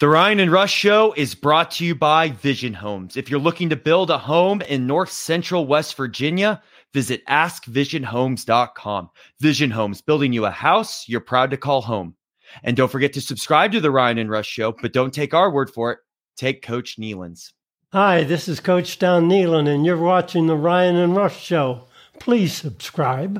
The Ryan and Rush Show is brought to you by Vision Homes. If you're looking to build a home in north central West Virginia, visit askvisionhomes.com. Vision Homes, building you a house you're proud to call home. And don't forget to subscribe to The Ryan and Rush Show, but don't take our word for it. Take Coach Nehlen's. Hi, this is Coach Don Nehlen, and you're watching The Ryan and Rush Show. Please subscribe.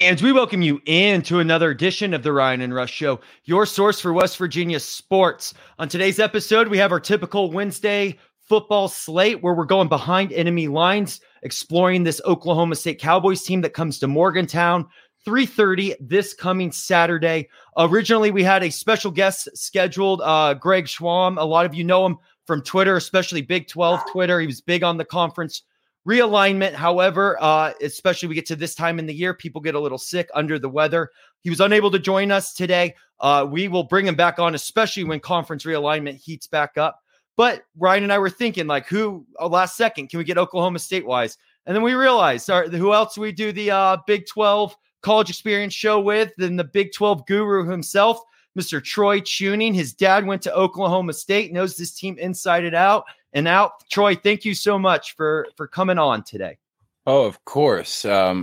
And we welcome you into another edition of the Ryan and Rush Show, your source for West Virginia sports. On today's episode, we have our typical Wednesday football slate where we're going behind enemy lines, exploring this Oklahoma State Cowboys team that comes to Morgantown 3:30 this coming Saturday. Originally, we had a special guest scheduled, Greg Schwamm. A lot of you know him from Twitter, especially Big 12 Twitter. He was big on the conference realignment. However, especially we get to this time in the year, people get a little sick, under the weather. He was unable to join us today. We will bring him back on, especially when conference realignment heats back up. But Ryan and I were thinking, like, last second, can we get Oklahoma State wise? And then we realized, who else we do the Big 12 college experience show with than the Big 12 guru himself, Mr. Troy Chewning. His dad went to Oklahoma State, knows this team inside and out. Troy, thank you so much for coming on today. Oh, of course. I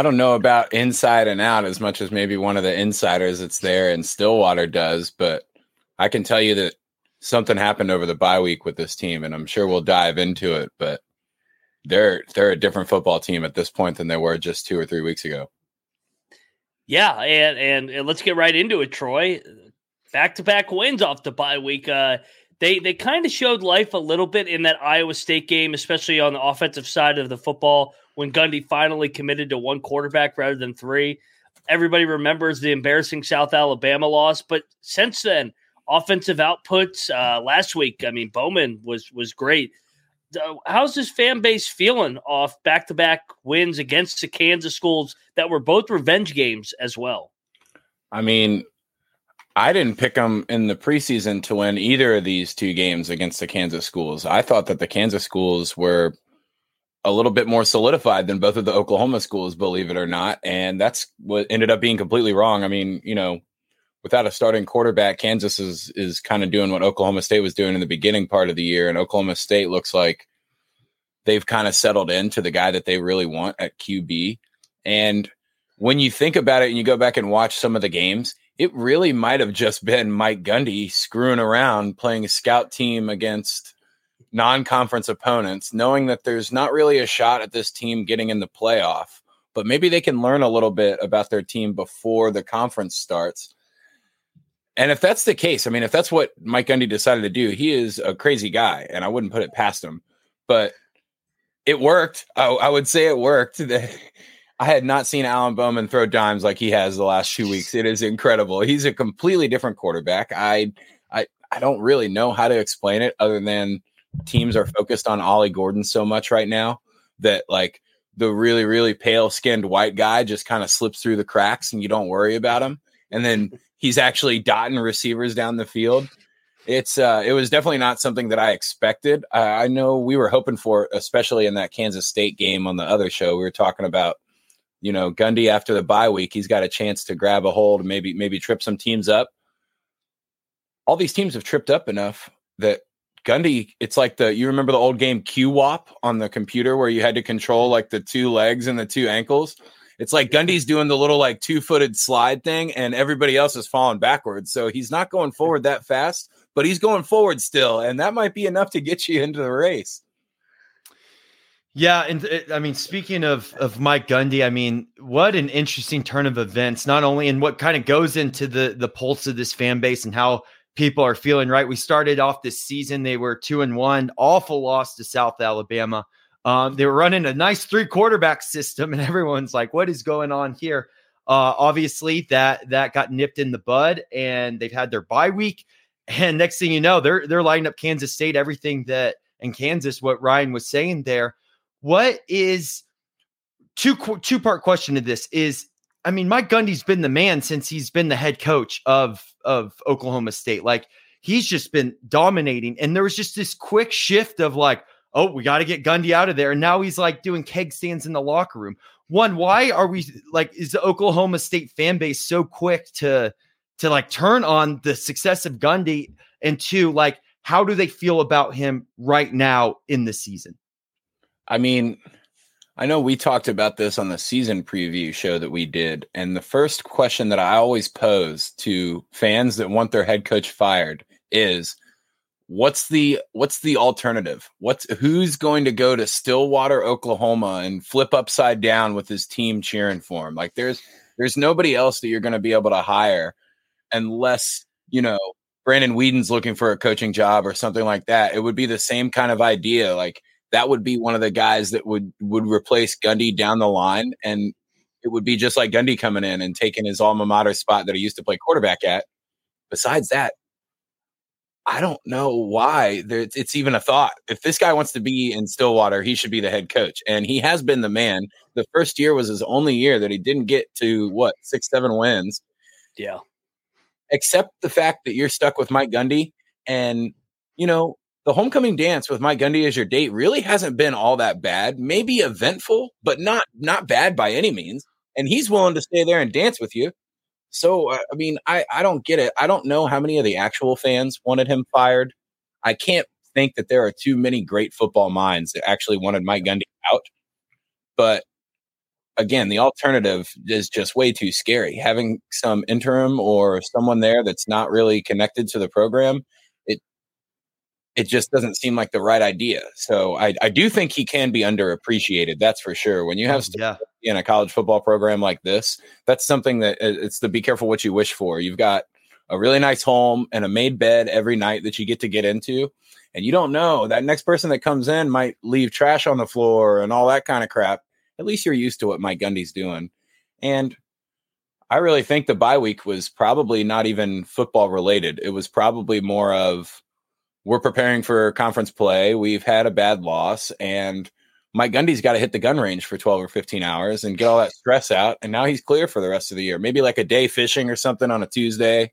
don't know about inside and out as much as maybe one of the insiders that's there in Stillwater does, but I can tell you that something happened over the bye week with this team, and I'm sure we'll dive into it, but they're a different football team at this point than they were just 2 or 3 weeks ago. Yeah, and let's get right into it, Troy. Back-to-back wins off the bye week. They kind of showed life a little bit in that Iowa State game, especially on the offensive side of the football, when Gundy finally committed to one quarterback rather than three. Everybody remembers the embarrassing South Alabama loss, but since then, offensive outputs last week, I mean, Bowman was great. How's this fan base feeling off back-to-back wins against the Kansas schools that were both revenge games as well? I mean, I didn't pick them in the preseason to win either of these two games against the Kansas schools. I thought that the Kansas schools were a little bit more solidified than both of the Oklahoma schools, believe it or not, and that's what ended up being completely wrong. I mean, you know, without a starting quarterback, Kansas is kind of doing what Oklahoma State was doing in the beginning part of the year, and Oklahoma State looks like they've kind of settled into the guy that they really want at QB. And when you think about it and you go back and watch some of the games, it really might have just been Mike Gundy screwing around, playing a scout team against non-conference opponents, knowing that there's not really a shot at this team getting in the playoff, but maybe they can learn a little bit about their team before the conference starts. And if that's the case, I mean, if that's what Mike Gundy decided to do, he is a crazy guy, and I wouldn't put it past him. But it worked. I would say it worked. I had not seen Alan Bowman throw dimes like he has the last 2 weeks. It is incredible. He's a completely different quarterback. I don't really know how to explain it other than teams are focused on Ollie Gordon so much right now that, like, the really, really pale-skinned white guy just kind of slips through the cracks and you don't worry about him. And then he's actually dotting receivers down the field. It was definitely not something that I expected. I know we were hoping for, especially in that Kansas State game on the other show, we were talking about, you know, Gundy after the bye week, he's got a chance to grab a hold and maybe trip some teams up. All these teams have tripped up enough that Gundy, it's like you remember the old game QWOP on the computer where you had to control like the two legs and the two ankles. It's like Gundy's doing the little like 2-footed slide thing and everybody else is falling backwards. So he's not going forward that fast, but he's going forward still. And that might be enough to get you into the race. Yeah, and I mean, speaking of Mike Gundy, I mean, what an interesting turn of events, not only in what kind of goes into the pulse of this fan base and how people are feeling, right? We started off this season, they were 2-1, awful loss to South Alabama. They were running a nice three quarterback system, and everyone's like, what is going on here? Obviously, that got nipped in the bud, and they've had their bye week. And next thing you know, they're lining up Kansas State, everything that in Kansas, what Ryan was saying there. What is two-part question to this is, I mean, Mike Gundy's been the man since he's been the head coach of Oklahoma State. Like, he's just been dominating. And there was just this quick shift of like, oh, we got to get Gundy out of there. And now he's like doing keg stands in the locker room. One, why are we like, is the Oklahoma State fan base so quick to like turn on the success of Gundy? And two, like, how do they feel about him right now in the season? I mean, I know we talked about this on the season preview show that we did. And the first question that I always pose to fans that want their head coach fired is, what's the alternative? Who's going to go to Stillwater, Oklahoma and flip upside down with his team cheering for him? Like there's nobody else that you're going to be able to hire unless, you know, Brandon Weeden's looking for a coaching job or something like that. It would be the same kind of idea. Like that would be one of the guys that would replace Gundy down the line. And it would be just like Gundy coming in and taking his alma mater spot that he used to play quarterback at. Besides that, I don't know why it's even a thought. If this guy wants to be in Stillwater, he should be the head coach. And he has been the man. The first year was his only year that he didn't get to, 6-7 wins. Yeah. Except the fact that you're stuck with Mike Gundy. And, you know, the homecoming dance with Mike Gundy as your date really hasn't been all that bad. Maybe eventful, but not bad by any means. And he's willing to stay there and dance with you. So, I mean, I don't get it. I don't know how many of the actual fans wanted him fired. I can't think that there are too many great football minds that actually wanted Mike Gundy out. But, again, the alternative is just way too scary. Having some interim or someone there that's not really connected to the program, it just doesn't seem like the right idea. So I do think he can be underappreciated. That's for sure. When you have in a college football program like this, that's something that it's the be careful what you wish for. You've got a really nice home and a made bed every night that you get into. And you don't know, that next person that comes in might leave trash on the floor and all that kind of crap. At least you're used to what Mike Gundy's doing. And I really think the bye week was probably not even football related. It was probably more of, we're preparing for conference play. We've had a bad loss, and Mike Gundy's got to hit the gun range for 12 or 15 hours and get all that stress out. And now he's clear for the rest of the year. Maybe like a day fishing or something on a Tuesday.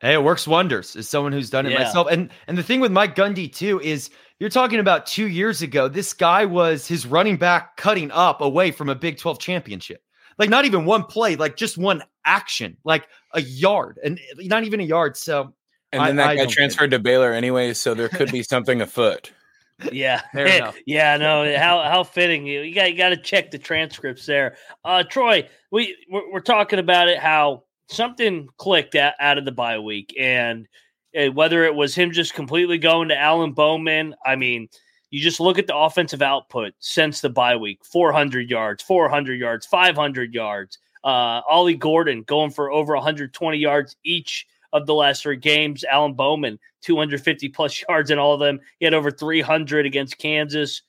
Hey, it works wonders, as someone who's done it myself. And the thing with Mike Gundy too is you're talking about 2 years ago, this guy was his running back cutting up away from a Big 12 championship. Like not even one play, like just one action, like a yard, and not even a yard. So. And then that guy transferred to Baylor anyway, so there could be something afoot. Yeah. Yeah, no, how fitting. You got to check the transcripts there. Troy, we're talking about it, how something clicked out of the bye week, and whether it was him just completely going to Alan Bowman, I mean, you just look at the offensive output since the bye week, 400 yards, 400 yards, 500 yards. Ollie Gordon going for over 120 yards each of the last three games. Alan Bowman, 250-plus yards in all of them. He had over 300 against Kansas.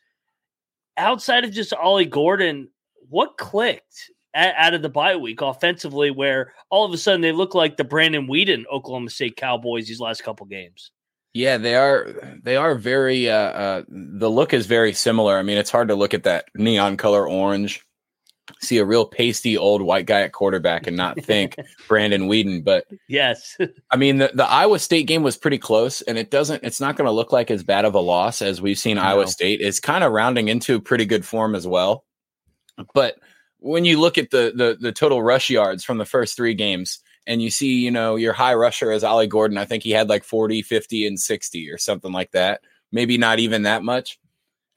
Outside of just Ollie Gordon, what clicked out of the bye week offensively where all of a sudden they look like the Brandon Weeden Oklahoma State Cowboys these last couple games? Yeah, they are very the look is very similar. I mean, it's hard to look at that neon color orange, see a real pasty old white guy at quarterback and not think Brandon Weeden. But yes, I mean, the Iowa State game was pretty close, and it's not going to look like as bad of a loss as we've seen. No. Iowa State is kind of rounding into pretty good form as well. But when you look at the total rush yards from the first three games and you see, you know, your high rusher is Ollie Gordon, I think he had like 40, 50 and 60 or something like that. Maybe not even that much.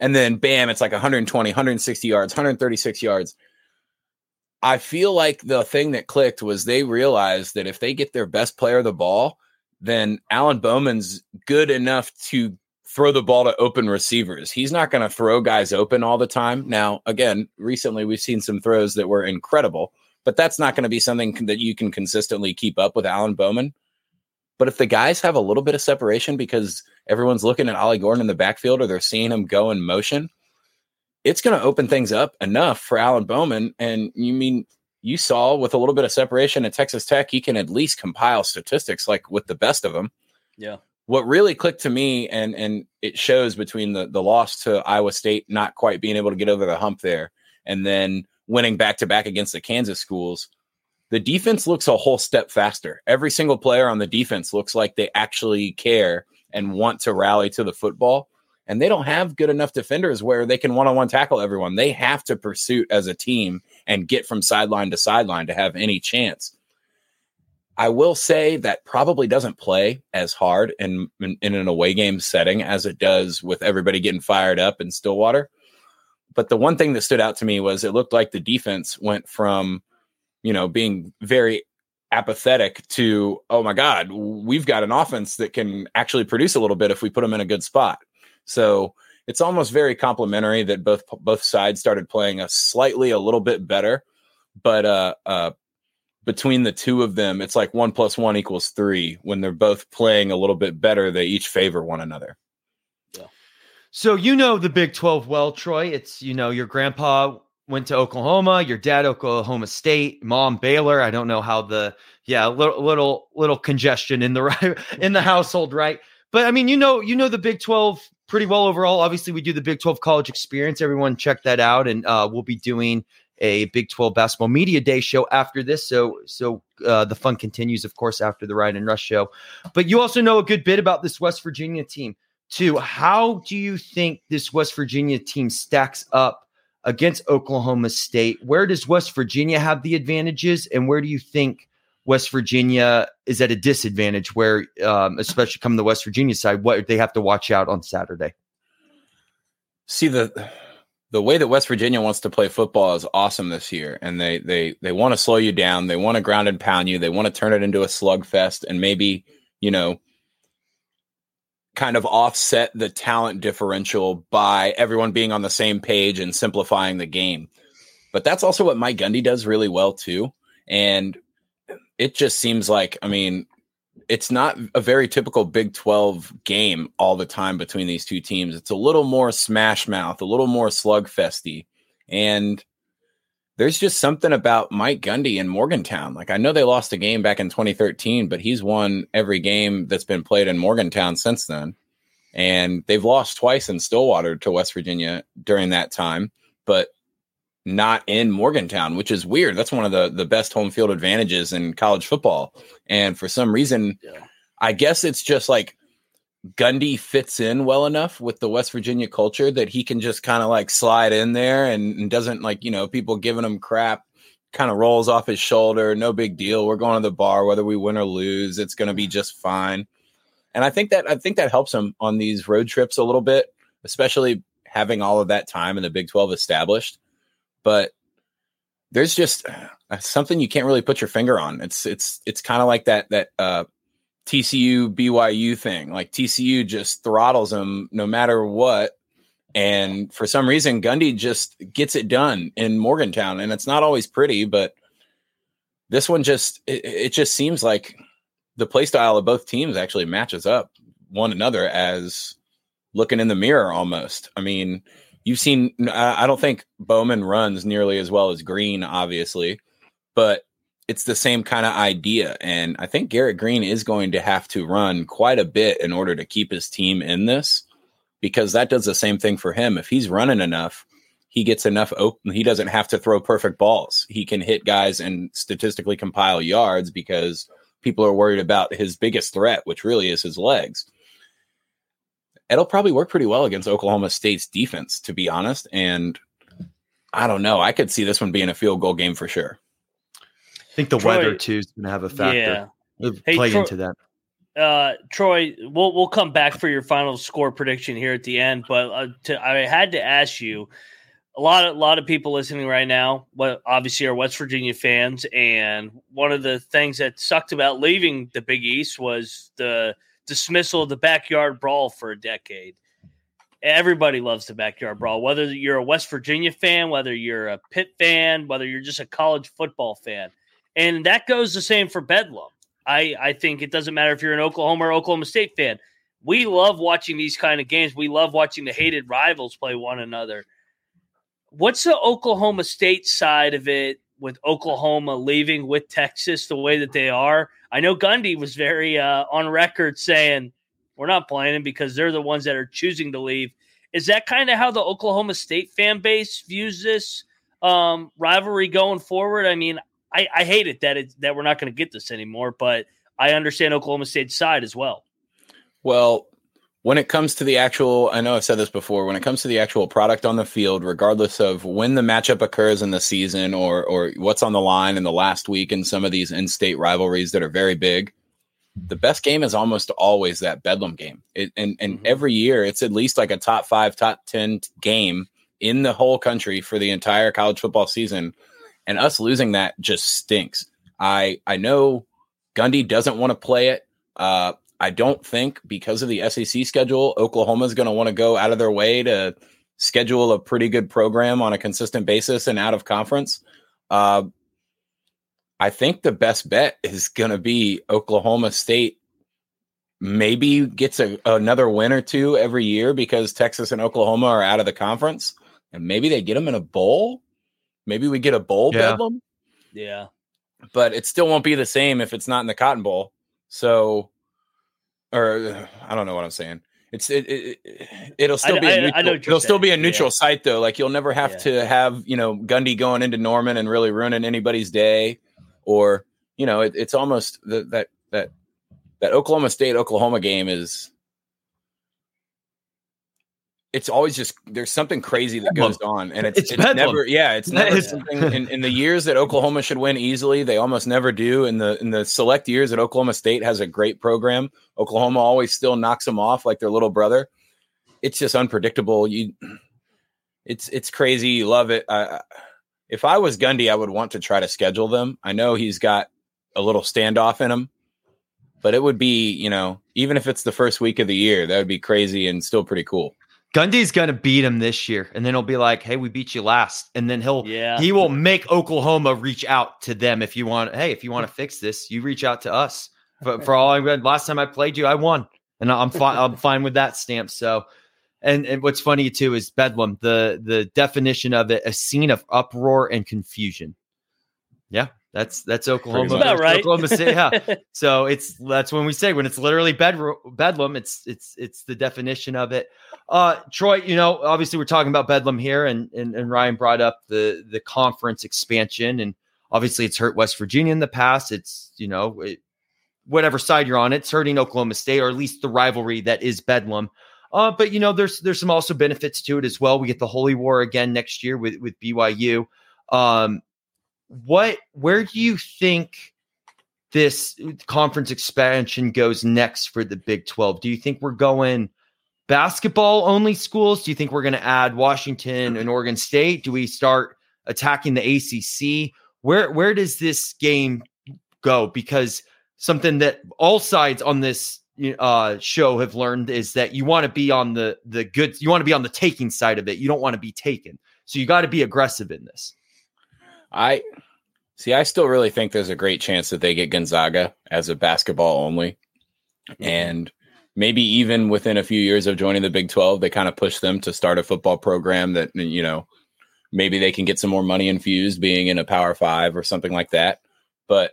And then bam, it's like 120, 160 yards, 136 yards. I feel like the thing that clicked was they realized that if they get their best player the ball, then Alan Bowman's good enough to throw the ball to open receivers. He's not going to throw guys open all the time. Now, again, recently we've seen some throws that were incredible, but that's not going to be something that you can consistently keep up with Alan Bowman. But if the guys have a little bit of separation because everyone's looking at Ollie Gordon in the backfield or they're seeing him go in motion, it's going to open things up enough for Alan Bowman. And you saw with a little bit of separation at Texas Tech, he can at least compile statistics like with the best of them. Yeah. What really clicked to me, and it shows between the loss to Iowa State, not quite being able to get over the hump there, and then winning back-to-back against the Kansas schools, the defense looks a whole step faster. Every single player on the defense looks like they actually care and want to rally to the football. and they don't have good enough defenders where they can one-on-one tackle everyone. They have to pursue as a team and get from sideline to sideline to have any chance. I will say that probably doesn't play as hard in an away game setting as it does with everybody getting fired up in Stillwater. But the one thing that stood out to me was it looked like the defense went from, you know, being very apathetic to, oh my God, we've got an offense that can actually produce a little bit if we put them in a good spot. So it's almost very complimentary that both sides started playing a little bit better, but, between the two of them, it's like 1 + 1 = 3. When they're both playing a little bit better, they each favor one another. Yeah. So you know the Big 12 well, Troy. It's, you know, your grandpa went to Oklahoma, your dad Oklahoma State, mom Baylor. I don't know how little congestion in the household, right? But I mean, you know the Big 12 pretty well overall. Obviously, we do the Big 12 college experience. Everyone check that out, and we'll be doing a Big 12 basketball media day show after this. So the fun continues, of course, after the Ryan and Rush show. But you also know a good bit about this West Virginia team too. How do you think this West Virginia team stacks up against Oklahoma State? Where does West Virginia have the advantages, and where do you think West Virginia is at a disadvantage, where especially coming to the West Virginia side, what they have to watch out on Saturday? See, the way that West Virginia wants to play football is awesome this year. And they want to slow you down. They want to ground and pound you. They want to turn it into a slugfest and maybe, you know, kind of offset the talent differential by everyone being on the same page and simplifying the game. But that's also what Mike Gundy does really well too. And it just seems like, I mean, it's not a very typical Big 12 game all the time between these two teams. It's a little more smash mouth, a little more slugfesty. And there's just something about Mike Gundy in Morgantown. Like, I know they lost a game back in 2013, but he's won every game that's been played in Morgantown since then. And they've lost twice in Stillwater to West Virginia during that time, but not in Morgantown, which is weird. That's one of the best home field advantages in college football. And for some reason, I guess it's just like Gundy fits in well enough with the West Virginia culture that he can just kind of like slide in there and doesn't, like, you know, people giving him crap, kind of rolls off his shoulder. No big deal. We're going to the bar, whether we win or lose, it's going to be just fine. And I think that helps him on these road trips a little bit, especially having all of that time in the Big 12 established. But there's just something you can't really put your finger on. It's kind of like that TCU BYU thing. Like, TCU just throttles them no matter what. And for some reason, Gundy just gets it done in Morgantown. And it's not always pretty, but this one just, it just seems like the play style of both teams actually matches up one another as looking in the mirror almost. I mean, you've seen, I don't think Bowman runs nearly as well as Green, obviously, but it's the same kind of idea. And I think Garrett Green is going to have to run quite a bit in order to keep his team in this, because that does the same thing for him. If he's running enough, he gets enough open. He doesn't have to throw perfect balls. He can hit guys and statistically compile yards because people are worried about his biggest threat, which really is his legs. It'll probably work pretty well against Oklahoma State's defense, to be honest. And I don't know. I could see this one being a field goal game for sure. I think the weather, too, is going to have a factor. Yeah. Into that. Troy, we'll come back for your final score prediction here at the end. But I had to ask you, a lot of people listening right now, obviously, are West Virginia fans. And one of the things that sucked about leaving the Big East was the – dismissal of the backyard brawl for a decade. Everybody loves the backyard brawl, whether you're a West Virginia fan, whether you're a Pitt fan, whether you're just a college football fan. And that goes the same for Bedlam. I think it doesn't matter if you're an Oklahoma or Oklahoma State fan. We love watching these kind of games. We love watching the hated rivals play one another. What's the Oklahoma State side of it with Oklahoma leaving with Texas the way that they are? I know Gundy was very on record saying we're not playing them because they're the ones that are choosing to leave. Is that kind of how the Oklahoma State fan base views this rivalry going forward? I mean, I hate it that we're not going to get this anymore, but I understand Oklahoma State's side as well. Well, When it comes to the actual, I know I've said this before, when it comes to the actual product on the field, regardless of when the matchup occurs in the season or what's on the line in the last week in some of these in-state rivalries that are very big, the best game is almost always that Bedlam game. And every year it's at least like a top 5, top 10 game in the whole country for the entire college football season. And us losing that just stinks. I know Gundy doesn't want to play it. I don't think because of the SEC schedule, Oklahoma is going to want to go out of their way to schedule a pretty good program on a consistent basis and out of conference. I think the best bet is going to be Oklahoma State maybe gets another win or two every year because Texas and Oklahoma are out of the conference, and maybe they get them in a bowl. Maybe we get a bowl bedlam. Yeah. But it still won't be the same if it's not in the Cotton Bowl. So... Or I don't know what I'm saying. It'll still be a neutral, it'll still be a neutral site though. Like you'll never have to have, you know, Gundy going into Norman and really ruining anybody's day, or you know, it's almost that Oklahoma State Oklahoma game is. It's always just there's something crazy that goes on, and it's never something in the years that Oklahoma should win easily, they almost never do. In the select years that Oklahoma State has a great program, Oklahoma always still knocks them off like their little brother. It's just unpredictable. It's crazy. You love it. If I was Gundy, I would want to try to schedule them. I know he's got a little standoff in him, but it would be, you know, even if it's the first week of the year, that would be crazy and still pretty cool. Gundy's going to beat him this year, and then he'll be like, hey, we beat you last. And then he will make Oklahoma reach out to them. If you want, hey, if you want to fix this, you reach out to us. But for all I read, last time I played you, I won. And I'm fine with that stamp. So, and what's funny too is Bedlam, the definition of it, a scene of uproar and confusion. Yeah. That's Oklahoma. About right. Oklahoma State. Yeah. So that's when we say when it's literally bedlam, it's the definition of it. Troy, you know, obviously we're talking about Bedlam here, and Ryan brought up the conference expansion, and obviously it's hurt West Virginia in the past. It's, you know, whatever side you're on, it's hurting Oklahoma State, or at least the rivalry that is Bedlam. But you know, there's some also benefits to it as well. We get the Holy War again next year with BYU. Where do you think this conference expansion goes next for the Big 12? Do you think we're going basketball only schools? Do you think we're going to add Washington and Oregon State? Do we start attacking the ACC? Where does this game go? Because something that all sides on this show have learned is that you want to be on the good, you want to be on the taking side of it. You don't want to be taken. So you got to be aggressive in this. I still really think there's a great chance that they get Gonzaga as a basketball only. And maybe even within a few years of joining the Big 12, they kind of push them to start a football program that, you know, maybe they can get some more money infused being in a Power 5 or something like that. But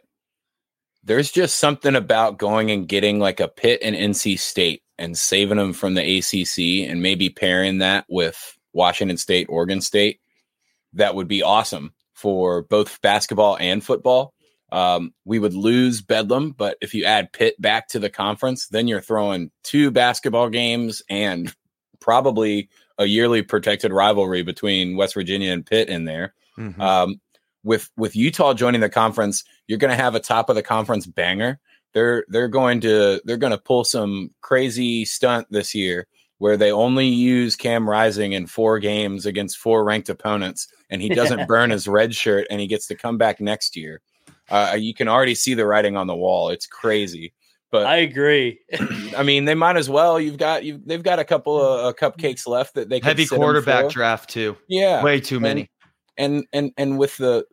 there's just something about going and getting like a Pitt and NC State and saving them from the ACC and maybe pairing that with Washington State, Oregon State. That would be awesome for both basketball and football. We would lose Bedlam, but if you add Pitt back to the conference, then you're throwing two basketball games and probably a yearly protected rivalry between West Virginia and Pitt in there. Mm-hmm. With Utah joining the conference, you're going to have a top of the conference banger. They're going to pull some crazy stunt this year where they only use Cam Rising in 4 games against 4 ranked opponents, and he doesn't burn his red shirt, and he gets to come back next year. You can already see the writing on the wall. It's crazy. But I agree. I mean, they might as well. They've got a couple of cupcakes left that they can heavy quarterback draft too. Yeah, way too many. And with the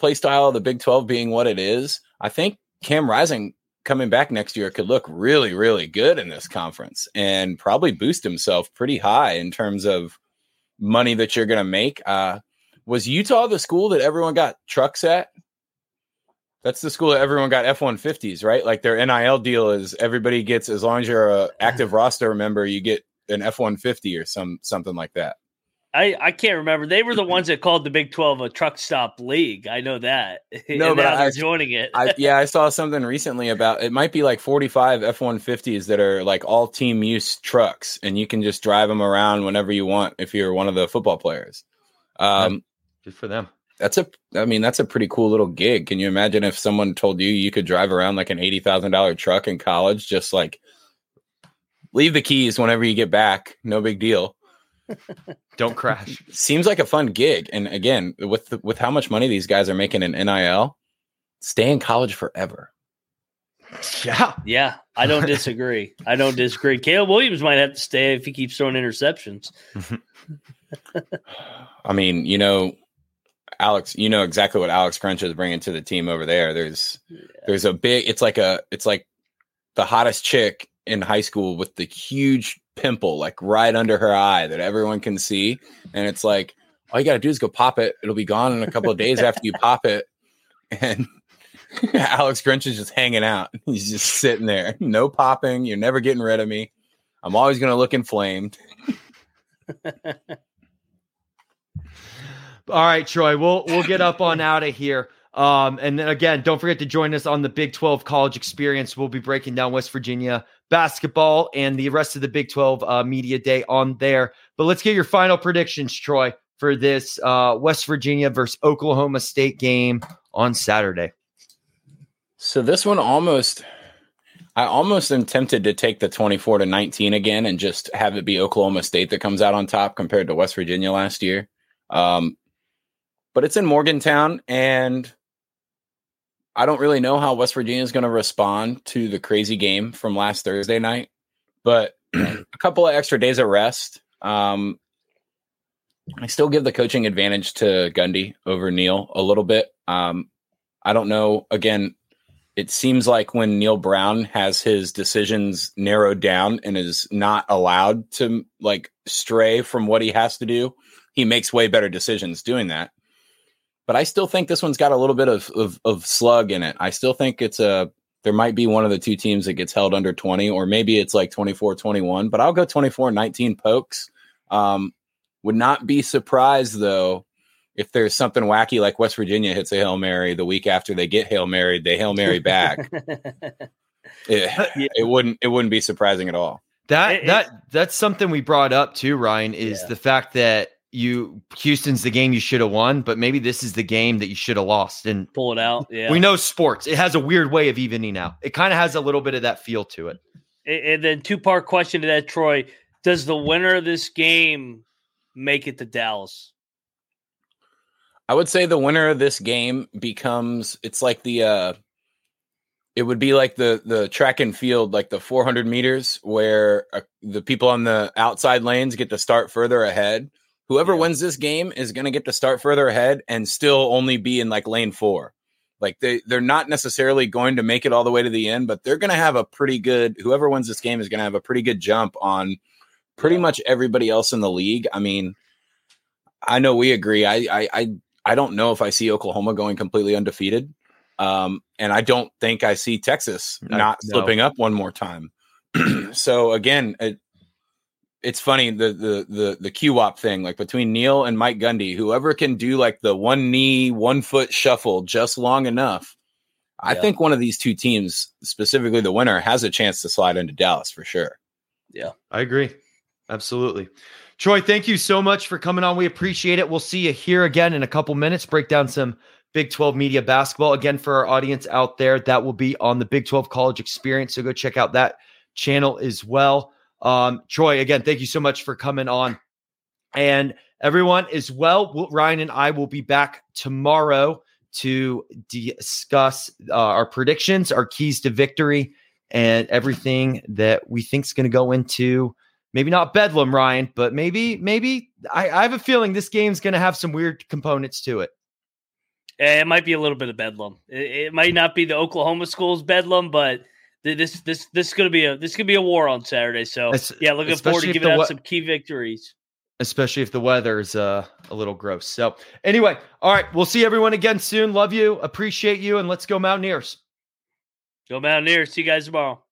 play style of the Big 12 being what it is, I think Cam Rising coming back next year could look really, really good in this conference and probably boost himself pretty high in terms of money that you're going to make. Was Utah the school that everyone got trucks at? That's the school that everyone got F-150s, right? Like their NIL deal is everybody gets, as long as you're an active roster member, you get an F-150 or something like that. I can't remember. They were the ones that called the Big 12 a truck stop league. I know that. No, but I'm joining it. I saw something recently about it might be like 45 F-150s that are like all team use trucks, and you can just drive them around whenever you want if you're one of the football players. Good for them. That's a pretty cool little gig. Can you imagine if someone told you you could drive around like an $80,000 truck in college, just like leave the keys whenever you get back. No big deal. Don't crash. Seems like a fun gig. And again, with how much money these guys are making in NIL, stay in college forever. Yeah. I don't disagree. Caleb Williams might have to stay if he keeps throwing interceptions. I mean, you know, Alex, you know exactly what Alex Grinch is bringing to the team over there. There's a big, it's like the hottest chick in high school with the huge pimple, like right under her eye that everyone can see. And it's like, all you got to do is go pop it. It'll be gone in a couple of days after you pop it. And Alex Grinch is just hanging out. He's just sitting there. No popping. You're never getting rid of me. I'm always going to look inflamed. All right, Troy, we'll get up on out of here. And then again, don't forget to join us on the Big 12 College Experience. We'll be breaking down West Virginia basketball and the rest of the Big 12 media day on there. But let's get your final predictions, Troy, for this West Virginia versus Oklahoma State game on Saturday. So this one I almost am tempted to take the 24-19 again and just have it be Oklahoma State that comes out on top compared to West Virginia last year. But it's in Morgantown, and I don't really know how West Virginia is going to respond to the crazy game from last Thursday night, but a couple of extra days of rest. I still give the coaching advantage to Gundy over Neil a little bit. I don't know. Again, it seems like when Neil Brown has his decisions narrowed down and is not allowed to like stray from what he has to do, he makes way better decisions doing that. But I still think this one's got a little bit of slug in it. I still think there might be one of the two teams that gets held under 20, or maybe it's like 24-21, but I'll go 24-19 Pokes. Would not be surprised, though, if there's something wacky like West Virginia hits a Hail Mary the week after they get Hail Mary, they Hail Mary back. It wouldn't be surprising at all. That's something we brought up too, Ryan, is the fact that Houston's the game you should have won, but maybe this is the game that you should have lost and pull it out. Yeah, we know sports. It has a weird way of evening out. It kind of has a little bit of that feel to it. And then two-part question to that, Troy. Does the winner of this game make it to Dallas? I would say the winner of this game becomes, it's like the, it would be like the track and field, like the 400 meters where the people on the outside lanes get to start further ahead. Whoever wins this game is going to get to start further ahead and still only be in like lane 4. Like they're not necessarily going to make it all the way to the end, but they're going to have a pretty good, whoever wins this game is going to have a pretty good jump on pretty much everybody else in the league. I mean, I know we agree. I don't know if I see Oklahoma going completely undefeated. And I don't think I see Texas slipping up one more time. So again, it's funny, the QWOP thing, like between Neil and Mike Gundy, whoever can do like the one knee, 1 foot shuffle just long enough. I think one of these two teams, specifically the winner, has a chance to slide into Dallas for sure. Yeah, I agree. Absolutely. Troy, thank you so much for coming on. We appreciate it. We'll see you here again in a couple minutes, break down some Big 12 media basketball. Again, for our audience out there, that will be on the Big 12 College Experience. So go check out that channel as well. Troy, again, thank you so much for coming on, and everyone as well. Ryan and I will be back tomorrow to discuss our predictions, our keys to victory, and everything that we think is going to go into maybe not Bedlam, Ryan, but maybe I have a feeling this game's going to have some weird components to it. It might be a little bit of Bedlam. It might not be the Oklahoma schools Bedlam, but This could be a war on Saturday. So yeah, looking forward to giving out some key victories, especially if the weather is a little gross. So anyway, all right, we'll see everyone again soon. Love you, appreciate you, and let's go Mountaineers. Go Mountaineers. See you guys tomorrow.